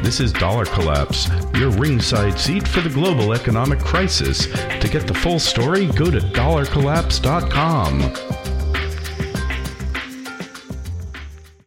This is Dollar Collapse, your ringside seat for the global economic crisis. To get the full story, go to dollarcollapse.com.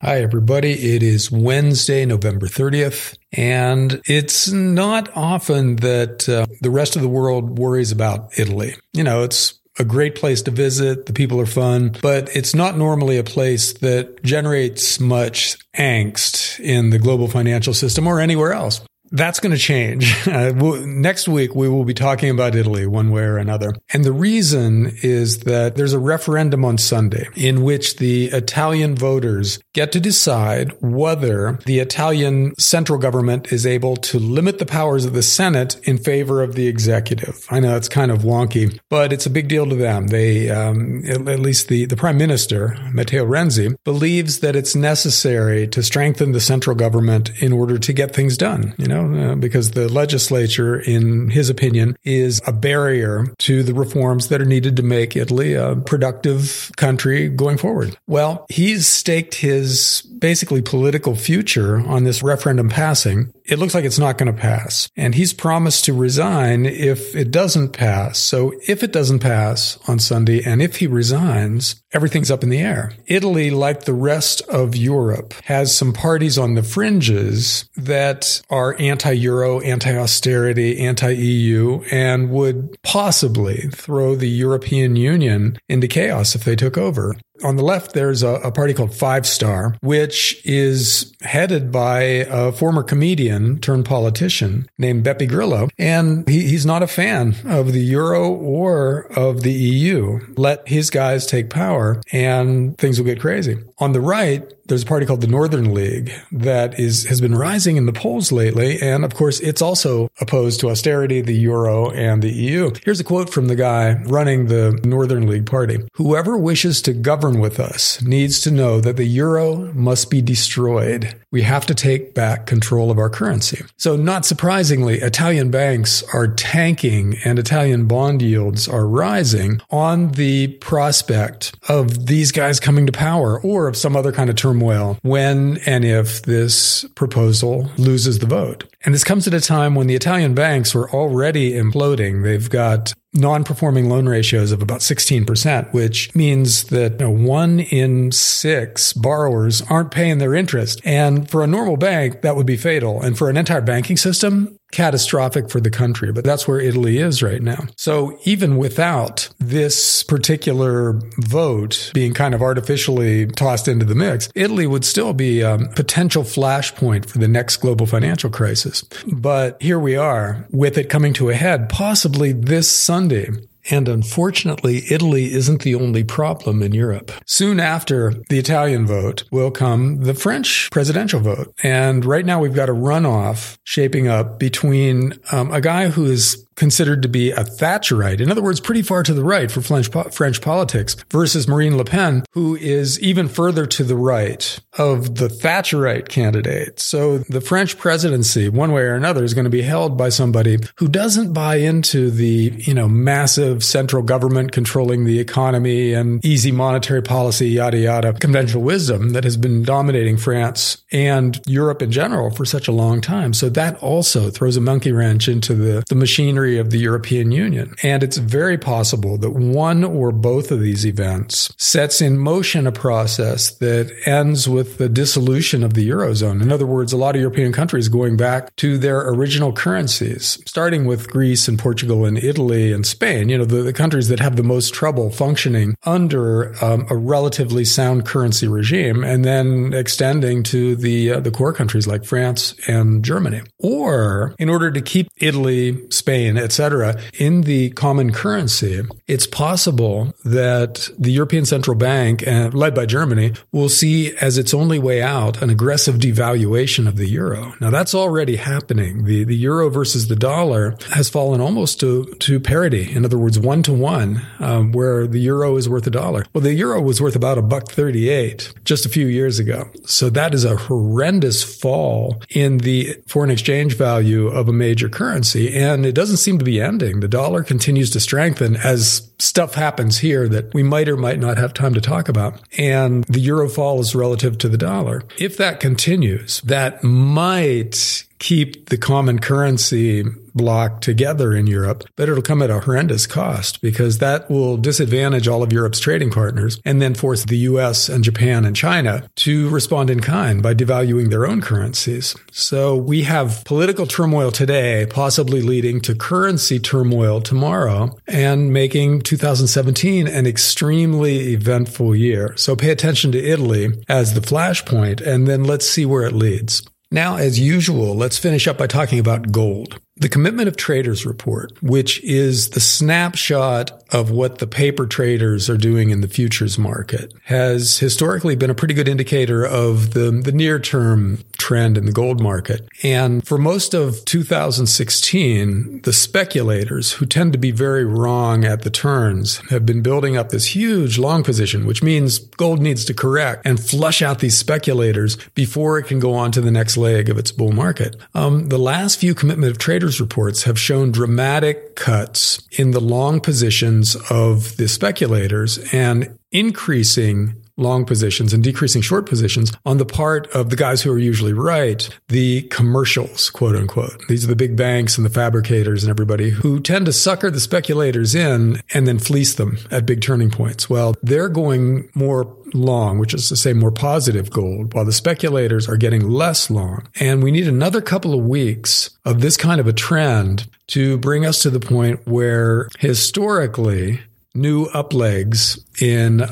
Hi, everybody. It is Wednesday, November 30th, and it's not often that the rest of the world worries about Italy. You know, it's a great place to visit. The people are fun, but it's not normally a place that generates much angst in the global financial system or anywhere else. That's going to change. Next week, we will be talking about Italy one way or another. And the reason is that there's a referendum on Sunday in which the Italian voters get to decide whether the Italian central government is able to limit the powers of the Senate in favor of the executive. I know it's kind of wonky, but it's a big deal to them. They, at least the prime minister, Matteo Renzi, believes that it's necessary to strengthen the central government in order to get things done, you know? Because the legislature, in his opinion, is a barrier to the reforms that are needed to make Italy a productive country going forward. Well, he's staked his basically political future on this referendum passing. It looks like it's not going to pass. And he's promised to resign if it doesn't pass. So if it doesn't pass on Sunday, and if he resigns, everything's up in the air. Italy, like the rest of Europe, has some parties on the fringes that are anti-Euro, anti-austerity, anti-EU, and would possibly throw the European Union into chaos if they took over. On the left, there's a party called Five Star, which is headed by a former comedian turned politician named Beppe Grillo. And he's not a fan of the Euro or of the EU. Let his guys take power and things will get crazy. On the right, there's a party called the Northern League that has been rising in the polls lately. And of course, it's also opposed to austerity, the Euro, and the EU. Here's a quote from the guy running the Northern League party. "Whoever wishes to govern with us needs to know that the Euro must be destroyed. We have to take back control of our currency." So not surprisingly, Italian banks are tanking and Italian bond yields are rising on the prospect of these guys coming to power or of some other kind of turmoil when and if this proposal loses the vote. And this comes at a time when the Italian banks were already imploding. They've got non-performing loan ratios of about 16%, which means that 1 in 6 borrowers aren't paying their interest. And for a normal bank, that would be fatal. And for an entire banking system, catastrophic for the country. But that's where Italy is right now. So even without this particular vote being kind of artificially tossed into the mix, Italy would still be a potential flashpoint for the next global financial crisis. But here we are with it coming to a head, possibly this Sunday. And unfortunately, Italy isn't the only problem in Europe. Soon after the Italian vote will come the French presidential vote. And right now we've got a runoff shaping up between a guy who is considered to be a Thatcherite, in other words, pretty far to the right for French politics, versus Marine Le Pen, who is even further to the right of the Thatcherite candidate. So the French presidency, one way or another, is going to be held by somebody who doesn't buy into the, massive central government controlling the economy and easy monetary policy, yada, yada, conventional wisdom that has been dominating France and Europe in general for such a long time. So that also throws a monkey wrench into the machinery of the European Union. And it's very possible that one or both of these events sets in motion a process that ends with the dissolution of the Eurozone. In other words, a lot of European countries going back to their original currencies, starting with Greece and Portugal and Italy and Spain, the countries that have the most trouble functioning under a relatively sound currency regime, and then extending to the core countries like France and Germany. Or in order to keep Italy, Spain, sterling, etc., in the common currency, it's possible that the European Central Bank, led by Germany, will see as its only way out an aggressive devaluation of the euro. Now, that's already happening. The euro versus the dollar has fallen almost to parity. In other words, 1-to-1, where the euro is worth a dollar. Well, the euro was worth about $1.38 just a few years ago. So that is a horrendous fall in the foreign exchange value of a major currency. And it doesn't seem to be ending. The dollar continues to strengthen as stuff happens here that we might or might not have time to talk about. And the euro falls relative to the dollar. If that continues, that might keep the common currency block together in Europe, but it'll come at a horrendous cost because that will disadvantage all of Europe's trading partners and then force the US and Japan and China to respond in kind by devaluing their own currencies. So we have political turmoil today, possibly leading to currency turmoil tomorrow and making 2017 an extremely eventful year. So pay attention to Italy as the flashpoint, and then let's see where it leads. Now, as usual, let's finish up by talking about gold. The Commitment of Traders report, which is the snapshot of what the paper traders are doing in the futures market, has historically been a pretty good indicator of the near-term trend in the gold market. And for most of 2016, the speculators, who tend to be very wrong at the turns, have been building up this huge long position, which means gold needs to correct and flush out these speculators before it can go on to the next leg of its bull market. The last few Commitment of Traders reports have shown dramatic cuts in the long positions of the speculators and increasing long positions and decreasing short positions on the part of the guys who are usually right, the commercials, quote unquote. These are the big banks and the fabricators and everybody who tend to sucker the speculators in and then fleece them at big turning points. Well, they're going more long, which is to say more positive gold, while the speculators are getting less long. And we need another couple of weeks of this kind of a trend to bring us to the point where historically new uplegs in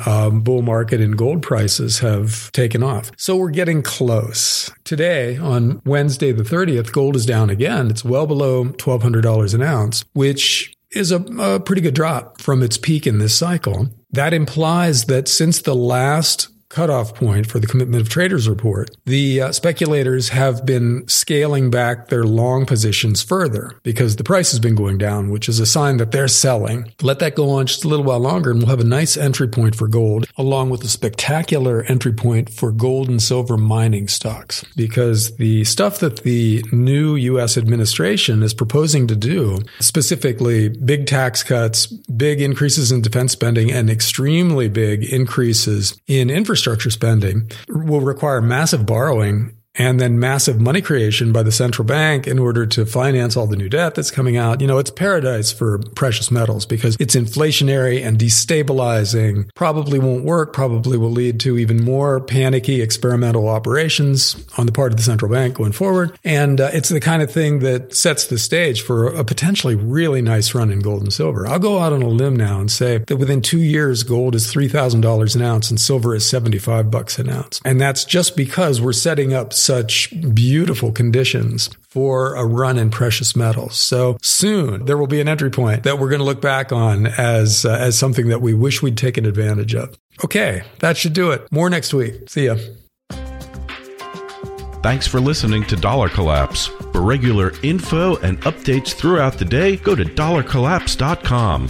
bull market and gold prices have taken off. So we're getting close. Today, on Wednesday the 30th, gold is down again. It's well below $1,200 an ounce, which is a pretty good drop from its peak in this cycle. That implies that since the last cutoff point for the Commitment of Traders report, the speculators have been scaling back their long positions further because the price has been going down, which is a sign that they're selling. Let that go on just a little while longer and we'll have a nice entry point for gold, along with a spectacular entry point for gold and silver mining stocks, because the stuff that the new U.S. administration is proposing to do, specifically big tax cuts, big increases in defense spending, and extremely big increases in infrastructure spending, will require massive borrowing and then massive money creation by the central bank in order to finance all the new debt that's coming out. You know, it's paradise for precious metals because it's inflationary and destabilizing, probably won't work, probably will lead to even more panicky experimental operations on the part of the central bank going forward. And it's the kind of thing that sets the stage for a potentially really nice run in gold and silver. I'll go out on a limb now and say that within 2 years, gold is $3,000 an ounce and silver is $75 an ounce. And that's just because we're setting up such beautiful conditions for a run in precious metals. So soon there will be an entry point that we're going to look back on as something that we wish we'd taken advantage of. Okay, that should do it. More next week. See ya. Thanks for listening to Dollar Collapse. For regular info and updates throughout the day, go to dollarcollapse.com.